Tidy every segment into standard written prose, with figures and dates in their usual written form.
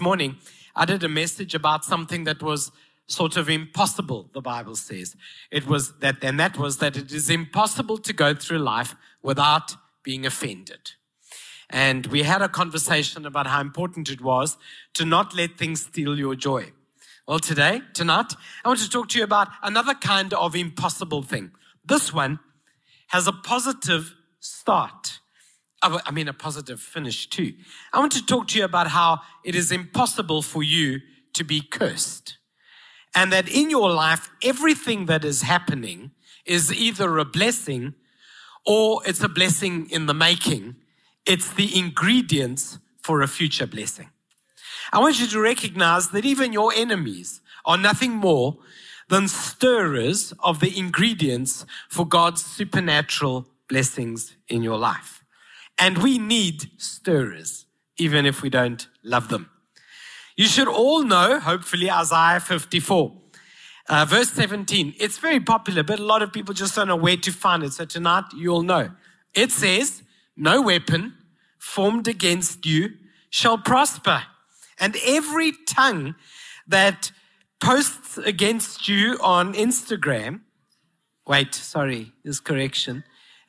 this morning, I did a message about something that was sort of impossible, the Bible says. It was that, and that was that it is impossible to go through life without being offended. And we had a conversation about how important it was to not let things steal your joy. Well, tonight, I want to talk to you about another kind of impossible thing. This one has a positive start. I mean, a positive finish too. I want to talk to you about how it is impossible for you to be cursed. And that in your life, everything that is happening is either a blessing or it's a blessing in the making. It's the ingredients for a future blessing. I want you to recognize that even your enemies are nothing more than stirrers of the ingredients for God's supernatural blessings in your life. And we need stirrers, even if we don't love them. You should all know, hopefully, Isaiah 54, verse 17. It's very popular, but a lot of people just don't know where to find it. So tonight, you'll know. It says, "No weapon formed against you shall prosper. And every tongue that posts against you on Instagram,"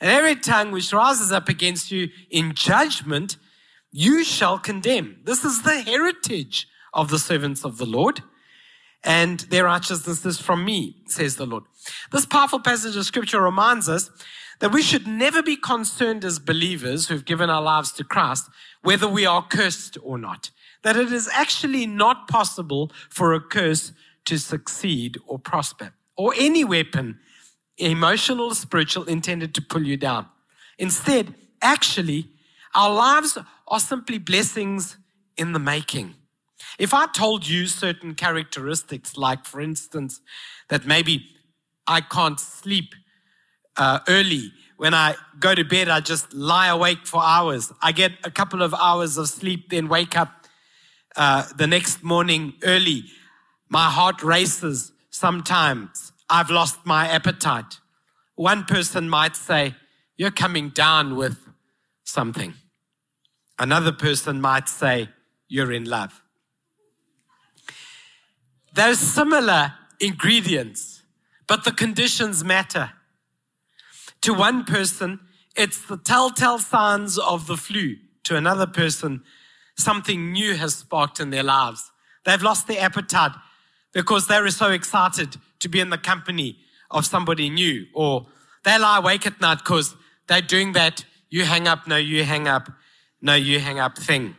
"and every tongue which rises up against you in judgment, you shall condemn. This is the heritage of the servants of the Lord, and their righteousness is from me, says the Lord." This powerful passage of scripture reminds us that we should never be concerned as believers who've given our lives to Christ, whether we are cursed or not. That it is actually not possible for a curse to succeed or prosper, or any weapon, emotional or spiritual, intended to pull you down. Instead, actually, our lives are simply blessings in the making. If I told you certain characteristics, like, for instance, that maybe I can't sleep early. When I go to bed, I just lie awake for hours. I get a couple of hours of sleep, then wake up the next morning early. My heart races sometimes. I've lost my appetite. One person might say, "You're coming down with something." Another person might say, "You're in love." There's similar ingredients, but the conditions matter. To one person, it's the telltale signs of the flu. To another person, something new has sparked in their lives. They've lost their appetite because they were so excited to be in the company of somebody new. Or they lie awake at night because they're doing that you hang up thing.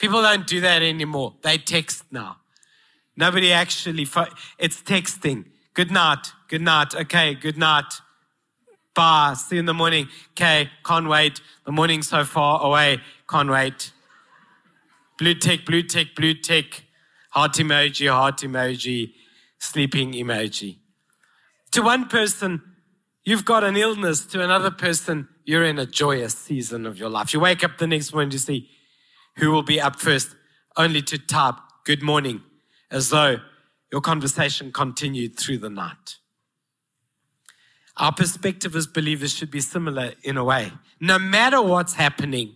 People don't do that anymore. They text now. Nobody actually, it's texting. Good night, okay, good night. Bye, see you in the morning. Okay, can't wait. The morning's so far away, can't wait. Blue tick, heart emoji, sleeping emoji. To one person, you've got an illness. To another person, you're in a joyous season of your life. You wake up the next morning to see who will be up first, only to type "good morning," as though your conversation continued through the night. Our perspective as believers should be similar in a way. No matter what's happening,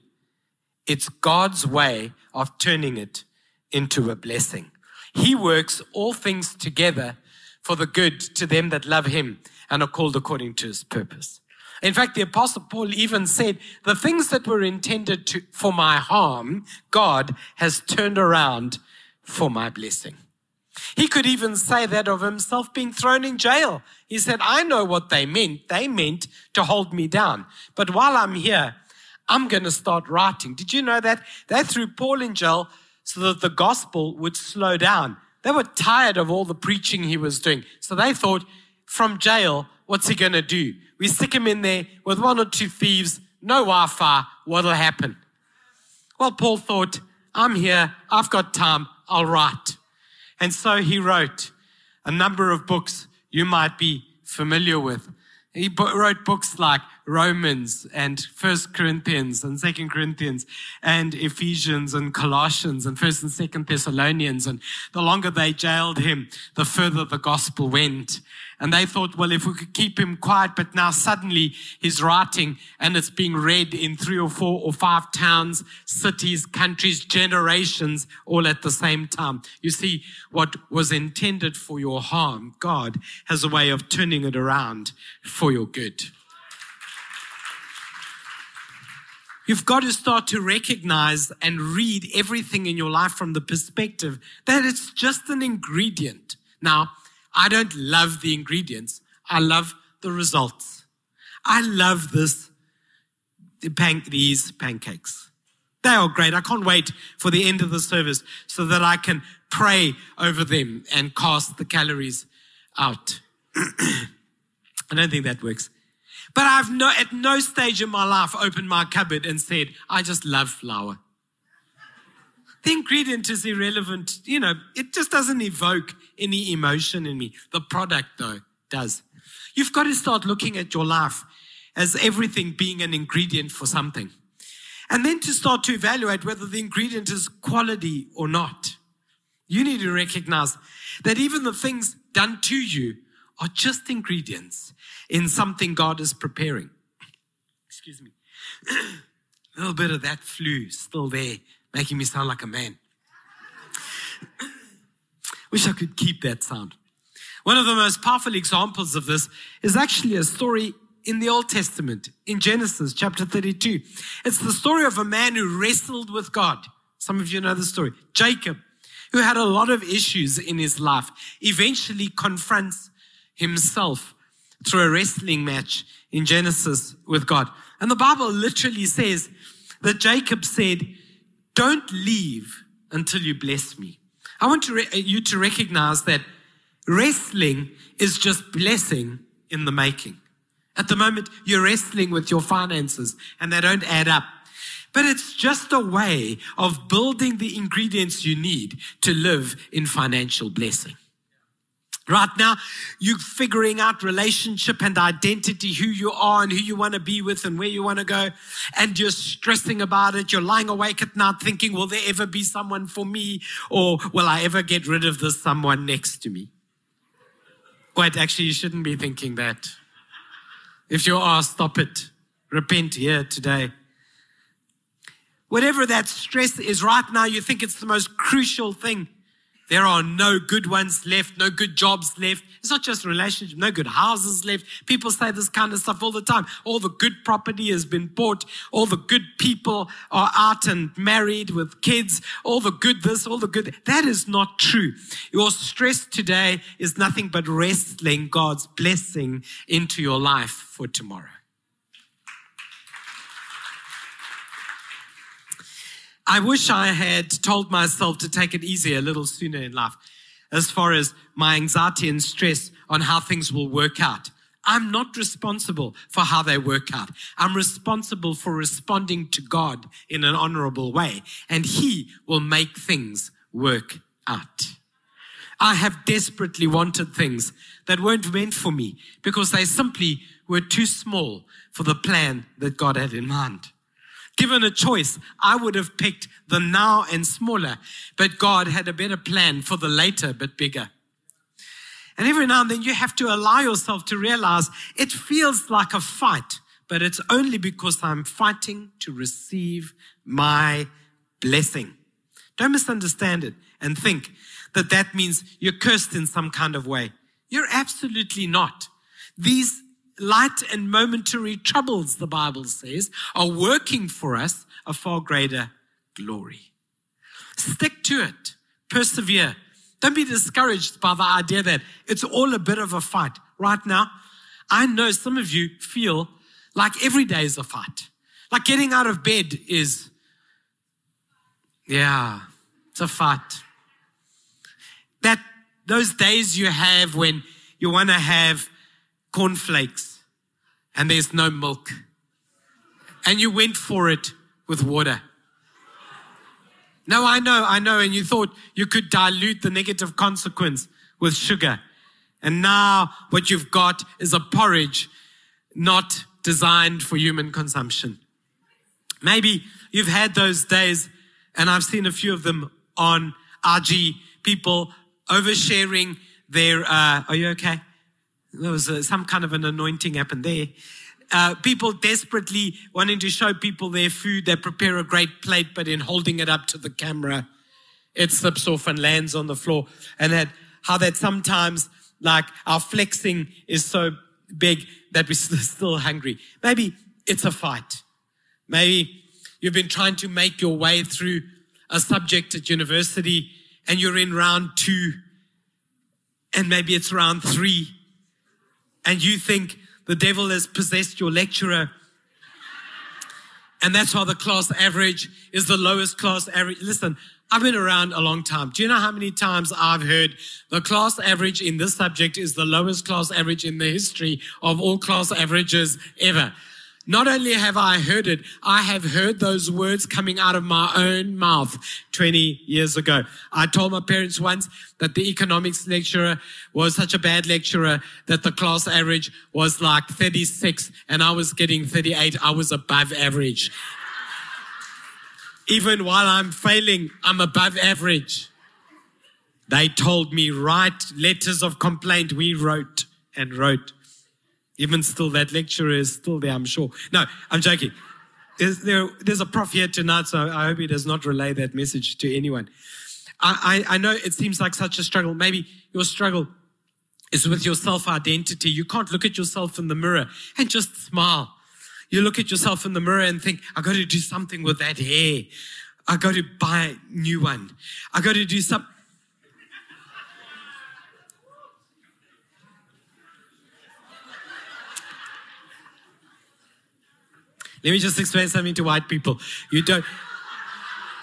it's God's way of turning it into a blessing. He works all things together for the good to them that love him and are called according to his purpose. In fact, the Apostle Paul even said, the things that were intended for my harm, God has turned around for my blessing. He could even say that of himself being thrown in jail. He said, I know what they meant. They meant to hold me down. But while I'm here, I'm going to start writing. Did you know that? They threw Paul in jail so that the gospel would slow down. They were tired of all the preaching he was doing. So they thought, from jail, what's he going to do? We stick him in there with one or two thieves, no Wi-Fi, what'll happen? Well, Paul thought, I'm here, I've got time, I'll write. And so he wrote a number of books you might be familiar with. He wrote books like Romans and 1 Corinthians and 2 Corinthians and Ephesians and Colossians and 1 and 2 Thessalonians. And the longer they jailed him, the further the gospel went. And they thought, well, if we could keep him quiet, but now suddenly he's writing and it's being read in 3 or 4 or 5 towns, cities, countries, generations, all at the same time. You see, what was intended for your harm, God has a way of turning it around for your good. You've got to start to recognize and read everything in your life from the perspective that it's just an ingredient. Now, I don't love the ingredients. I love the results. I love these pancakes. They are great. I can't wait for the end of the service so that I can pray over them and cast the calories out. I don't think that works. But I've at no stage in my life opened my cupboard and said, I just love flour. The ingredient is irrelevant. You know, it just doesn't evoke any emotion in me. The product, though, does. You've got to start looking at your life as everything being an ingredient for something. And then to start to evaluate whether the ingredient is quality or not. You need to recognize that even the things done to you are just ingredients in something God is preparing. Excuse me. A little bit of that flu still there, making me sound like a man. Wish I could keep that sound. One of the most powerful examples of this is actually a story in the Old Testament, in Genesis chapter 32. It's the story of a man who wrestled with God. Some of you know the story. Jacob, who had a lot of issues in his life, eventually confronts himself through a wrestling match in Genesis with God. And the Bible literally says that Jacob said, don't leave until you bless me. I want you to recognize that wrestling is just blessing in the making. At the moment, you're wrestling with your finances and they don't add up. But it's just a way of building the ingredients you need to live in financial blessing. Right now, you're figuring out relationship and identity, who you are and who you want to be with and where you want to go. And you're stressing about it. You're lying awake at night thinking, will there ever be someone for me? Or will I ever get rid of this someone next to me? Wait, actually, you shouldn't be thinking that. If you are, stop it. Repent here today. Whatever that stress is right now, you think it's the most crucial thing. There are no good ones left, no good jobs left. It's not just relationships, no good houses left. People say this kind of stuff all the time. All the good property has been bought. All the good people are out and married with kids. All the good this, all the good. That is not true. Your stress today is nothing but wrestling God's blessing into your life for tomorrow. I wish I had told myself to take it easier a little sooner in life as far as my anxiety and stress on how things will work out. I'm not responsible for how they work out. I'm responsible for responding to God in an honorable way, and He will make things work out. I have desperately wanted things that weren't meant for me because they simply were too small for the plan that God had in mind. Given a choice, I would have picked the now and smaller, but God had a better plan for the later but bigger. And every now and then you have to allow yourself to realize it feels like a fight, but it's only because I'm fighting to receive my blessing. Don't misunderstand it and think that that means you're cursed in some kind of way. You're absolutely not. These light and momentary troubles, the Bible says, are working for us a far greater glory. Stick to it. Persevere. Don't be discouraged by the idea that it's all a bit of a fight. Right now, I know some of you feel like every day is a fight. Like getting out of bed is, it's a fight. Those days you have when you want to have cornflakes and there's no milk and you went for it with water. No, I know. And you thought you could dilute the negative consequence with sugar. And now what you've got is a porridge, not designed for human consumption. Maybe you've had those days, and I've seen a few of them on RG, people oversharing their, are you okay? There was some kind of an anointing happened there. People desperately wanting to show people their food. They prepare a great plate, but in holding it up to the camera, it slips off and lands on the floor. And that, how that sometimes, like, our flexing is so big that we're still hungry. Maybe it's a fight. Maybe you've been trying to make your way through a subject at university and you're in round 2, and maybe it's round 3, and you think the devil has possessed your lecturer. And that's why the class average is the lowest class average. Listen, I've been around a long time. Do you know how many times I've heard the class average in this subject is the lowest class average in the history of all class averages ever? Not only have I heard it, I have heard those words coming out of my own mouth 20 years ago. I told my parents once that the economics lecturer was such a bad lecturer that the class average was like 36 and I was getting 38. I was above average. Even while I'm failing, I'm above average. They told me, write letters of complaint. We wrote and wrote. Even still, that lecturer is still there, I'm sure. No, I'm joking. There's a prof here tonight, so I hope he does not relay that message to anyone. I know it seems like such a struggle. Maybe your struggle is with your self-identity. You can't look at yourself in the mirror and just smile. You look at yourself in the mirror and think, I got to do something with that hair. I got to buy a new one. I got to do something. Let me just explain something to white people. Let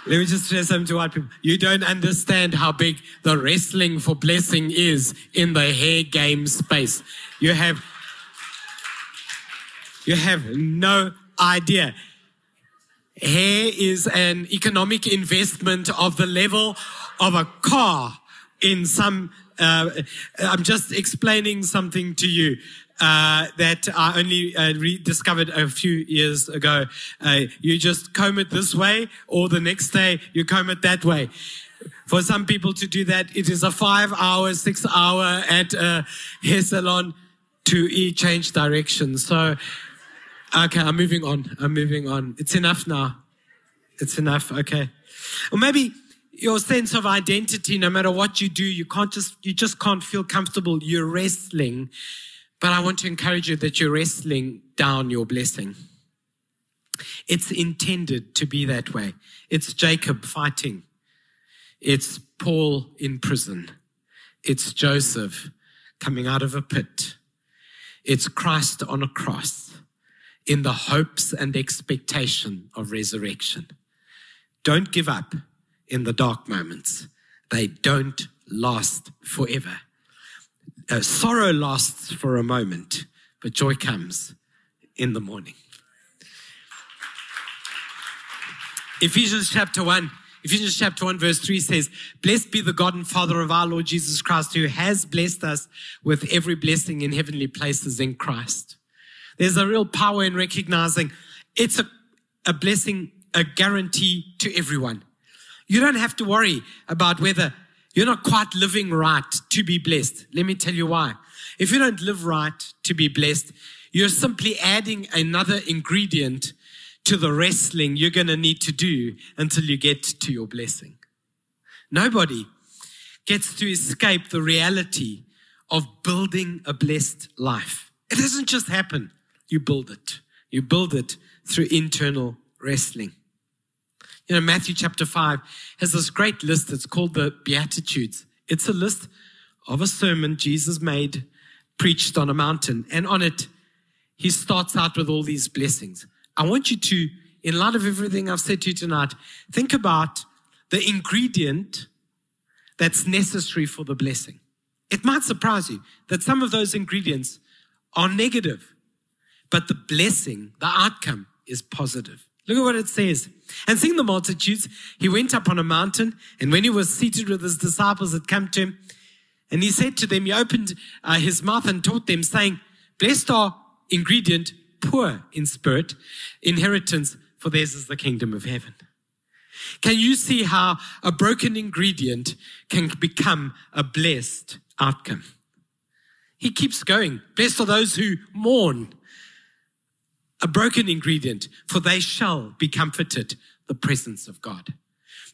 me just explain something to white people. You don't understand how big the wrestling for blessing is in the hair game space. You have no idea. Hair is an economic investment of the level of a car in some, I'm just explaining something to you. That I only rediscovered a few years ago. You just comb it this way, or the next day you comb it that way. For some people to do that, it is a 5-hour, 6-hour at a hair salon to change direction. So, okay, I'm moving on. It's enough now. It's enough, okay. Or maybe your sense of identity, no matter what you do, you just can't feel comfortable. You're wrestling. But I want to encourage you that you're wrestling down your blessing. It's intended to be that way. It's Jacob fighting. It's Paul in prison. It's Joseph coming out of a pit. It's Christ on a cross in the hopes and expectation of resurrection. Don't give up in the dark moments. They don't last forever. Sorrow lasts for a moment, but joy comes in the morning. Ephesians chapter 1 verse 3 says, "Blessed be the God and Father of our Lord Jesus Christ, who has blessed us with every blessing in heavenly places in Christ." There's a real power in recognizing it's a blessing, a guarantee to everyone. You don't have to worry about whether you're not quite living right to be blessed. Let me tell you why. If you don't live right to be blessed, you're simply adding another ingredient to the wrestling you're going to need to do until you get to your blessing. Nobody gets to escape the reality of building a blessed life. It doesn't just happen. You build it. You build it through internal wrestling. You know, Matthew chapter 5 has this great list. It's called the Beatitudes. It's a list of a sermon Jesus made, preached on a mountain. And on it, he starts out with all these blessings. I want you to, in light of everything I've said to you tonight, think about the ingredient that's necessary for the blessing. It might surprise you that some of those ingredients are negative, but the blessing, the outcome, is positive. Look at what it says. "And seeing the multitudes, he went up on a mountain, and when he was seated with his disciples had come to him, and he said to them," he opened his mouth and taught them, saying, "Blessed are," ingredient, poor in spirit, inheritance, for theirs is the kingdom of heaven. Can you see how a broken ingredient can become a blessed outcome? He keeps going. Blessed are those who mourn. A broken ingredient, for they shall be comforted, the presence of God.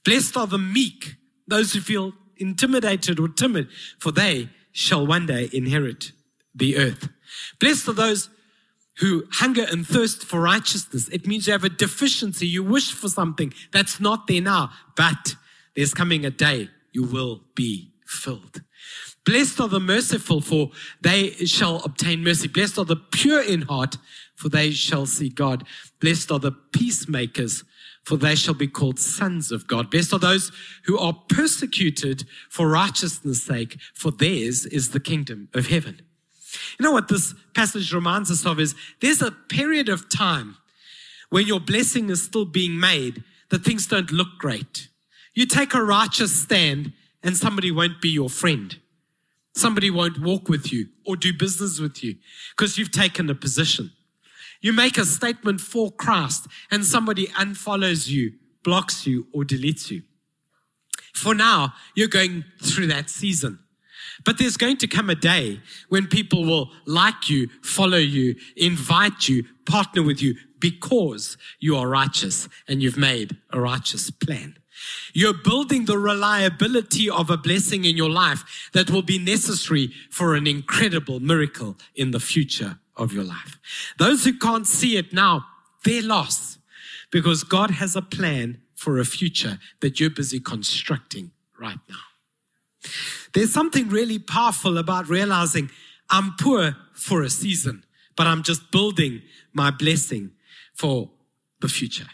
Blessed are the meek, those who feel intimidated or timid, for they shall one day inherit the earth. Blessed are those who hunger and thirst for righteousness. It means you have a deficiency. You wish for something that's not there now, but there's coming a day you will be filled. Blessed are the merciful, for they shall obtain mercy. Blessed are the pure in heart, for they shall see God. Blessed are the peacemakers, for they shall be called sons of God. Blessed are those who are persecuted for righteousness' sake, for theirs is the kingdom of heaven. You know what this passage reminds us of is there's a period of time when your blessing is still being made that things don't look great. You take a righteous stand and somebody won't be your friend. Somebody won't walk with you or do business with you because you've taken a position. You make a statement for Christ and somebody unfollows you, blocks you, or deletes you. For now, you're going through that season. But there's going to come a day when people will like you, follow you, invite you, partner with you because you are righteous and you've made a righteous plan. You're building the reliability of a blessing in your life that will be necessary for an incredible miracle in the future of your life. Those who can't see it now, they're lost because God has a plan for a future that you're busy constructing right now. There's something really powerful about realizing I'm poor for a season, but I'm just building my blessing for the future.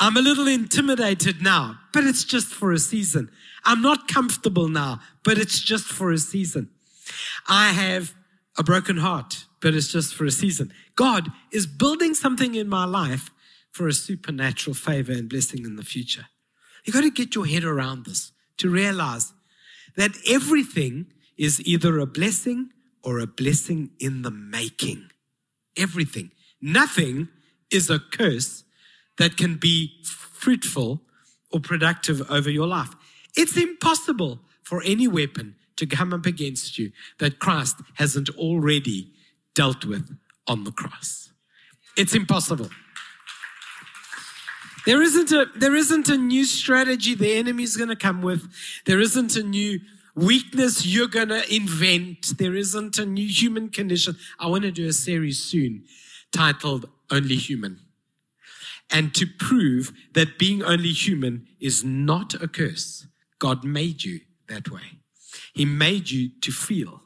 I'm a little intimidated now, but it's just for a season. I'm not comfortable now, but it's just for a season. I have a broken heart, but it's just for a season. God is building something in my life for a supernatural favor and blessing in the future. You've got to get your head around this to realize that everything is either a blessing or a blessing in the making. Everything. Nothing is a curse that can be fruitful or productive over your life. It's impossible for any weapon to come up against you that Christ hasn't already dealt with on the cross. It's impossible. There isn't a new strategy the enemy's going to come with. There isn't a new weakness you're going to invent. There isn't a new human condition. I want to do a series soon titled Only Human. And to prove that being only human is not a curse. God made you that way. He made you to feel.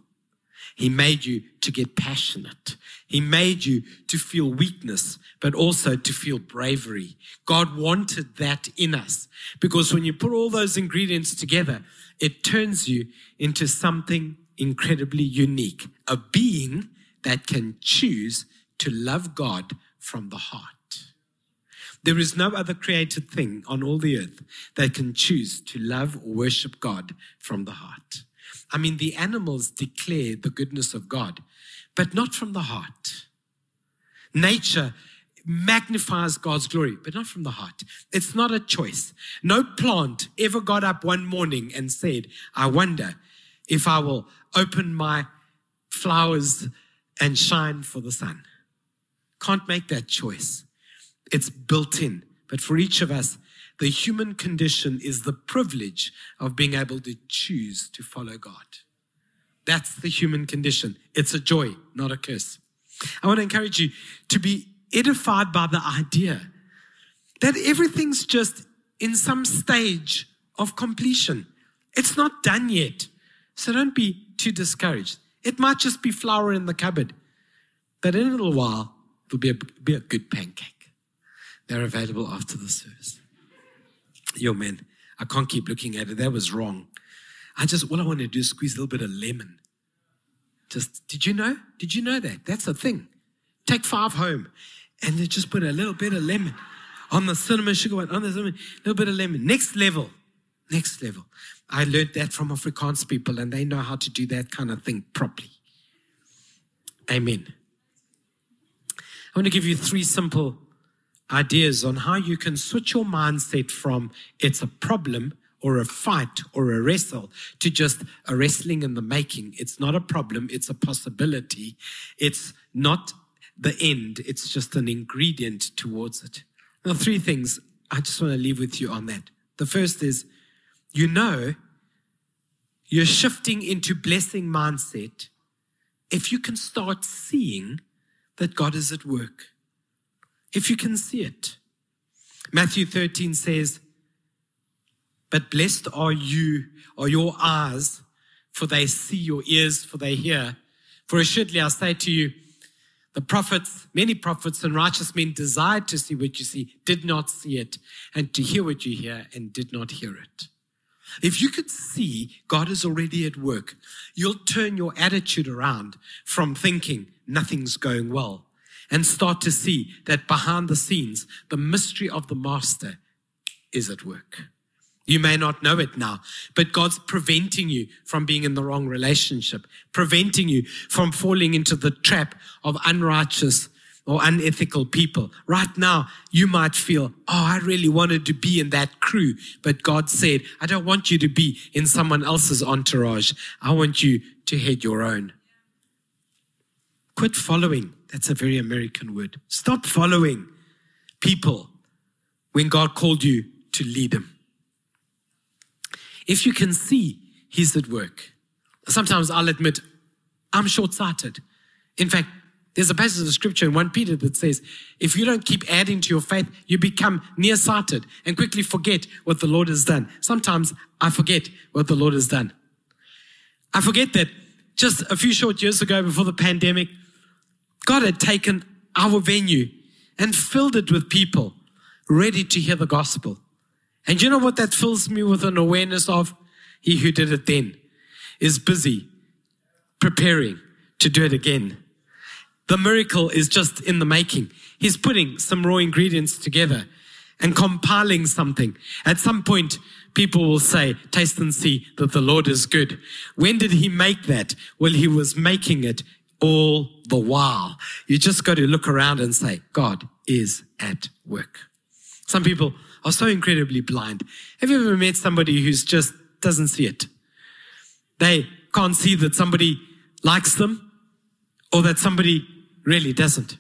He made you to get passionate. He made you to feel weakness, but also to feel bravery. God wanted that in us because when you put all those ingredients together, it turns you into something incredibly unique, a being that can choose to love God from the heart. There is no other created thing on all the earth that can choose to love or worship God from the heart. I mean, the animals declare the goodness of God, but not from the heart. Nature magnifies God's glory, but not from the heart. It's not a choice. No plant ever got up one morning and said, I wonder if I will open my flowers and shine for the sun. Can't make that choice. It's built in. But for each of us, the human condition is the privilege of being able to choose to follow God. That's the human condition. It's a joy, not a curse. I want to encourage you to be edified by the idea that everything's just in some stage of completion. It's not done yet. So don't be too discouraged. It might just be flour in the cupboard, but in a little while, it'll be a good pancake. They're available after the service. Yo, man, I can't keep looking at it. That was wrong. All I want to do is squeeze a little bit of lemon. Did you know? Did you know that? That's a thing. Take 5 home and then just put a little bit of lemon on the cinnamon sugar one, a little bit of lemon. Next level. I learned that from Afrikaans people and they know how to do that kind of thing properly. Amen. I want to give you three simple ideas on how you can switch your mindset from it's a problem or a fight or a wrestle to just a wrestling in the making. It's not a problem. It's a possibility. It's not the end. It's just an ingredient towards it. Now, three things I just want to leave with you on that. The first is, you know, you're shifting into blessing mindset if you can start seeing that God is at work. If you can see it. Matthew 13 says, but blessed are you, or your eyes, for they see, your ears, for they hear. For assuredly, I say to you, the prophets, many prophets and righteous men desired to see what you see, did not see it, and to hear what you hear, and did not hear it. If you could see God is already at work, you'll turn your attitude around from thinking nothing's going well and start to see that behind the scenes, the mystery of the master is at work. You may not know it now, but God's preventing you from being in the wrong relationship, preventing you from falling into the trap of unrighteous or unethical people. Right now, you might feel, I really wanted to be in that crew. But God said, I don't want you to be in someone else's entourage. I want you to head your own. Quit following. That's a very American word. Stop following people when God called you to lead them. If you can see, he's at work. Sometimes I'll admit, I'm short-sighted. In fact, there's a passage of scripture in 1 Peter that says, if you don't keep adding to your faith, you become nearsighted and quickly forget what the Lord has done. Sometimes I forget what the Lord has done. I forget that just a few short years ago before the pandemic, God had taken our venue and filled it with people ready to hear the gospel. And you know what that fills me with? An awareness of he who did it then is busy preparing to do it again. The miracle is just in the making. He's putting some raw ingredients together and compiling something. At some point, people will say, taste and see that the Lord is good. When did he make that? Well, he was making it all the while. You just got to look around and say, God is at work. Some people are so incredibly blind. Have you ever met somebody who's just doesn't see it? They can't see that somebody likes them or that somebody really doesn't.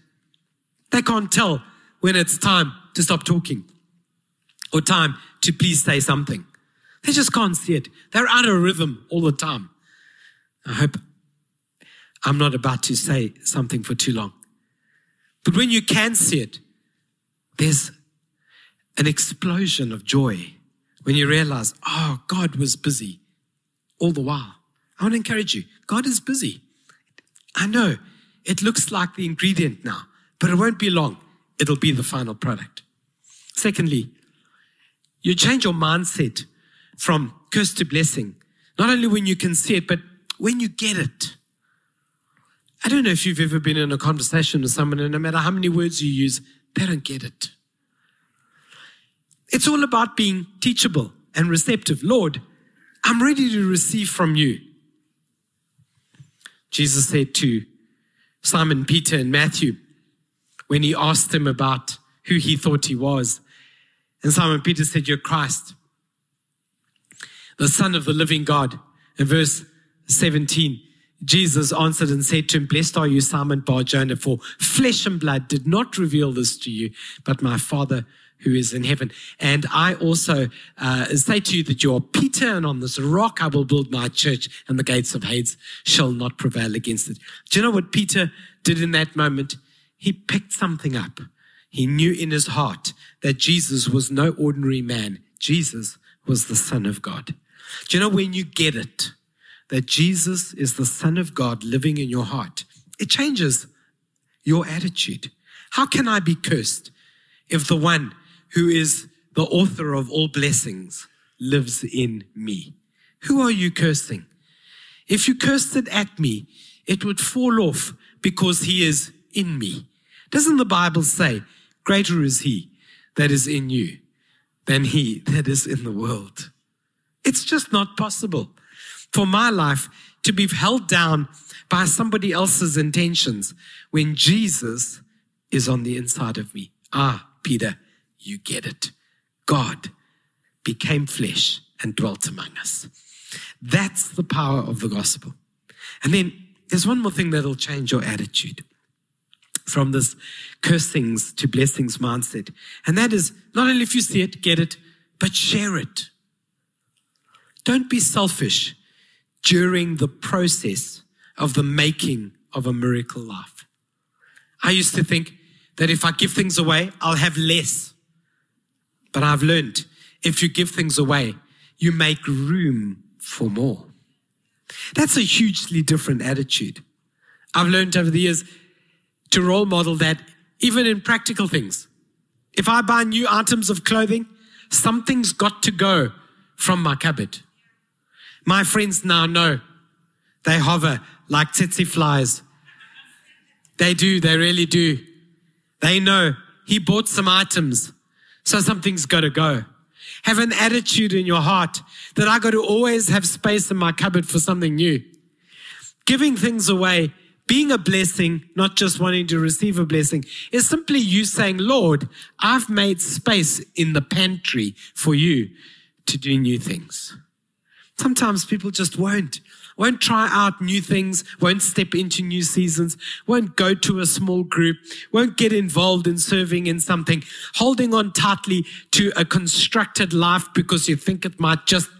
They can't tell when it's time to stop talking or time to please say something. They just can't see it. They're out of rhythm all the time. I hope I'm not about to say something for too long. But when you can see it, there's an explosion of joy when you realize, God was busy all the while. I want to encourage you. God is busy. I know it looks like the ingredient now, but it won't be long. It'll be the final product. Secondly, you change your mindset from curse to blessing, not only when you can see it, but when you get it. I don't know if you've ever been in a conversation with someone and no matter how many words you use, they don't get it. It's all about being teachable and receptive. Lord, I'm ready to receive from you. Jesus said to Simon Peter in Matthew when he asked him about who he thought he was. And Simon Peter said, you're Christ, the Son of the living God. In verse 17, Jesus answered and said to him, blessed are you, Simon Bar-Jonah, for flesh and blood did not reveal this to you, but my Father who is in heaven. And I also say to you that you are Peter, and on this rock I will build my church, and the gates of Hades shall not prevail against it. Do you know what Peter did in that moment? He picked something up. He knew in his heart that Jesus was no ordinary man. Jesus was the Son of God. Do you know when you get it, that Jesus is the Son of God living in your heart, it changes your attitude. How can I be cursed if the one who is the author of all blessings lives in me? Who are you cursing? If you cursed it at me, it would fall off because he is in me. Doesn't the Bible say, greater is he that is in you than he that is in the world? It's just not possible for my life to be held down by somebody else's intentions when Jesus is on the inside of me. Ah, Peter, you get it. God became flesh and dwelt among us. That's the power of the gospel. And then there's one more thing that'll change your attitude from this cursings to blessings mindset. And that is not only if you see it, get it, but share it. Don't be selfish during the process of the making of a miracle life. I used to think that if I give things away, I'll have less. But I've learned if you give things away, you make room for more. That's a hugely different attitude. I've learned over the years to role model that even in practical things. If I buy new items of clothing, something's got to go from my cupboard. My friends now know they hover like tsetse flies. They do, they really do. They know he bought some items, so something's got to go. Have an attitude in your heart that I got to always have space in my cupboard for something new. Giving things away, being a blessing, not just wanting to receive a blessing, is simply you saying, Lord, I've made space in the pantry for you to do new things. Sometimes people just won't try out new things, won't step into new seasons, won't go to a small group, won't get involved in serving in something, holding on tightly to a constructed life because you think it might just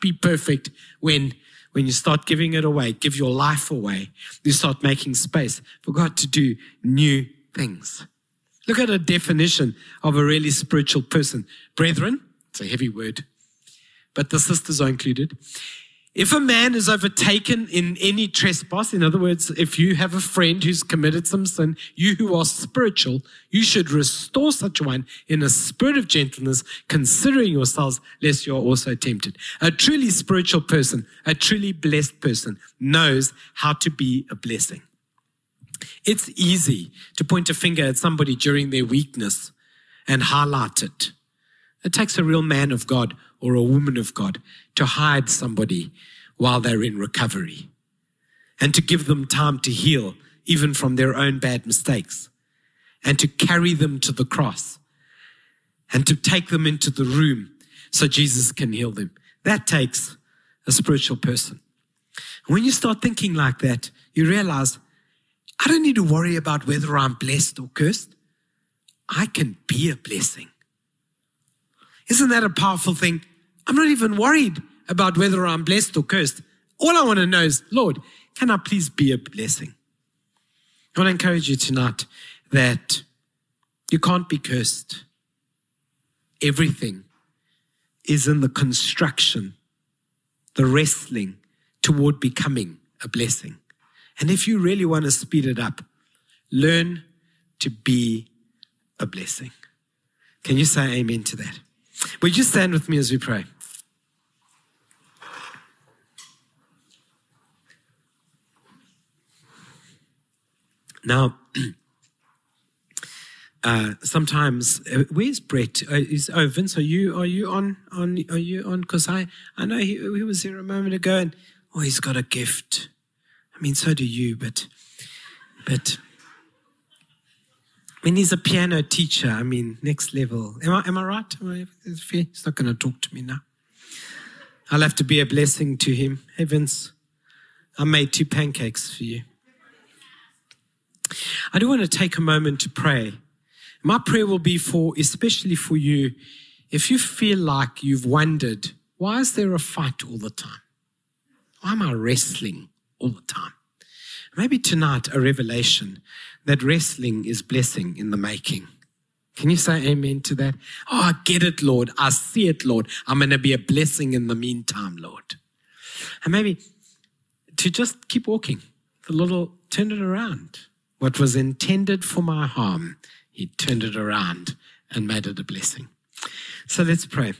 be perfect. When you start giving it away, give your life away, you start making space for God to do new things. Look at a definition of a really spiritual person. Brethren, it's a heavy word, but the sisters are included. If a man is overtaken in any trespass, in other words, if you have a friend who's committed some sin, you who are spiritual, you should restore such one in a spirit of gentleness, considering yourselves, lest you are also tempted. A truly spiritual person, a truly blessed person, knows how to be a blessing. It's easy to point a finger at somebody during their weakness and highlight it. It takes a real man of God or a woman of God to hide somebody while they're in recovery and to give them time to heal even from their own bad mistakes and to carry them to the cross and to take them into the room so Jesus can heal them. That takes a spiritual person. When you start thinking like that, you realize, I don't need to worry about whether I'm blessed or cursed. I can be a blessing. Isn't that a powerful thing? I'm not even worried about whether I'm blessed or cursed. All I want to know is, Lord, can I please be a blessing? I want to encourage you tonight that you can't be cursed. Everything is in the construction, the wrestling toward becoming a blessing. And if you really want to speed it up, learn to be a blessing. Can you say amen to that? Would you stand with me as we pray? Now, sometimes, where's Brett? Vince, are you on? Because I know he was here a moment ago, and he's got a gift. I mean, so do you, but when he's a piano teacher, I mean, next level. Am I right? He's not going to talk to me now. I'll have to be a blessing to him. Hey, Vince, I made 2 pancakes for you. I do want to take a moment to pray. My prayer will be especially for you, if you feel like you've wondered, why is there a fight all the time? Why am I wrestling all the time? Maybe tonight a revelation that wrestling is blessing in the making. Can you say amen to that? Oh, I get it, Lord. I see it, Lord. I'm going to be a blessing in the meantime, Lord. And maybe to just keep walking. Turn it around. What was intended for my harm, he turned it around and made it a blessing. So let's pray.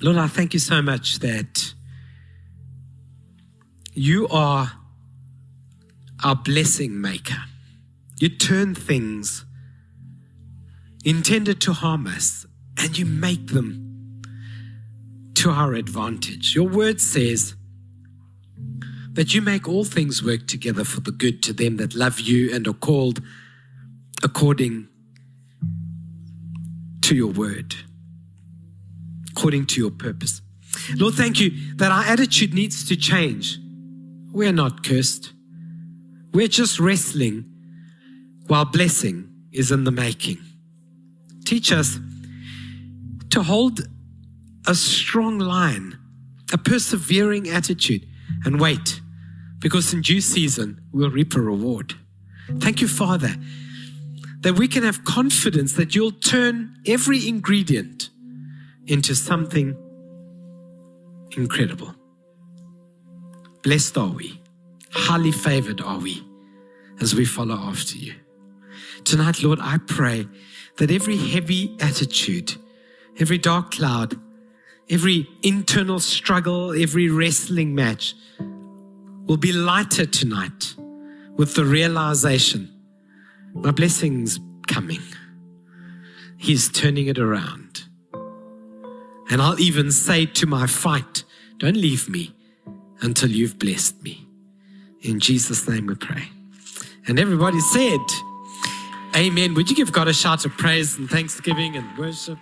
Lord, I thank you so much that you are our blessing maker. You turn things intended to harm us and you make them to our advantage. Your word says that you make all things work together for the good to them that love you and are called according to your word, according to your purpose. Lord, thank you that our attitude needs to change. We're not cursed. We're just wrestling while blessing is in the making. Teach us to hold a strong line, a persevering attitude, and wait, because in due season, we'll reap a reward. Thank you, Father, that we can have confidence that you'll turn every ingredient into something incredible. Blessed are we, highly favored are we, as we follow after you. Tonight, Lord, I pray that every heavy attitude, every dark cloud, every internal struggle, every wrestling match will be lighter tonight with the realization, my blessing's coming. He's turning it around. And I'll even say to my fight, don't leave me until you've blessed me. In Jesus' name we pray. And everybody said, amen. Would you give God a shout of praise and thanksgiving and worship?